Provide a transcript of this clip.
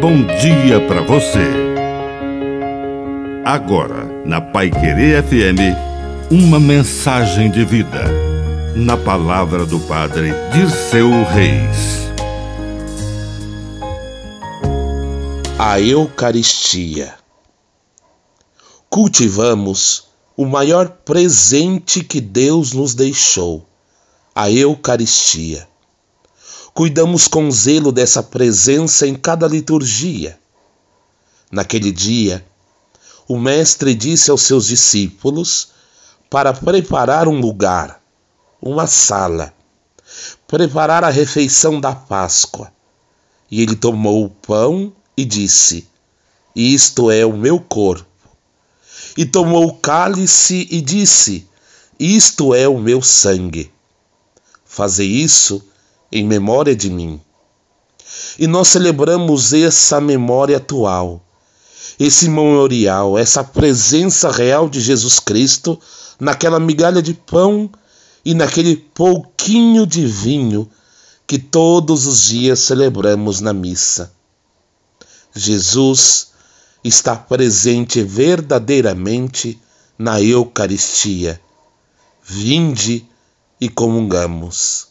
bom dia para você. Agora, na Paiquerê FM, uma mensagem de vida, na palavra do Padre Dirceu Reis. A Eucaristia. Cultivamos o maior presente que Deus nos deixou, a Eucaristia. Cuidamos com zelo dessa presença em cada liturgia. Naquele dia, o Mestre disse aos seus discípulos para preparar um lugar, uma sala, preparar a refeição da Páscoa. E ele tomou o pão e disse: "Isto é o meu corpo." E tomou o cálice e disse: "Isto é o meu sangue. Fazei isso em memória de mim." E nós celebramos essa memória atual, esse memorial, essa presença real de Jesus Cristo naquela migalha de pão e naquele pouquinho de vinho que todos os dias celebramos na missa. Jesus está presente verdadeiramente na Eucaristia. Vinde e comungamos.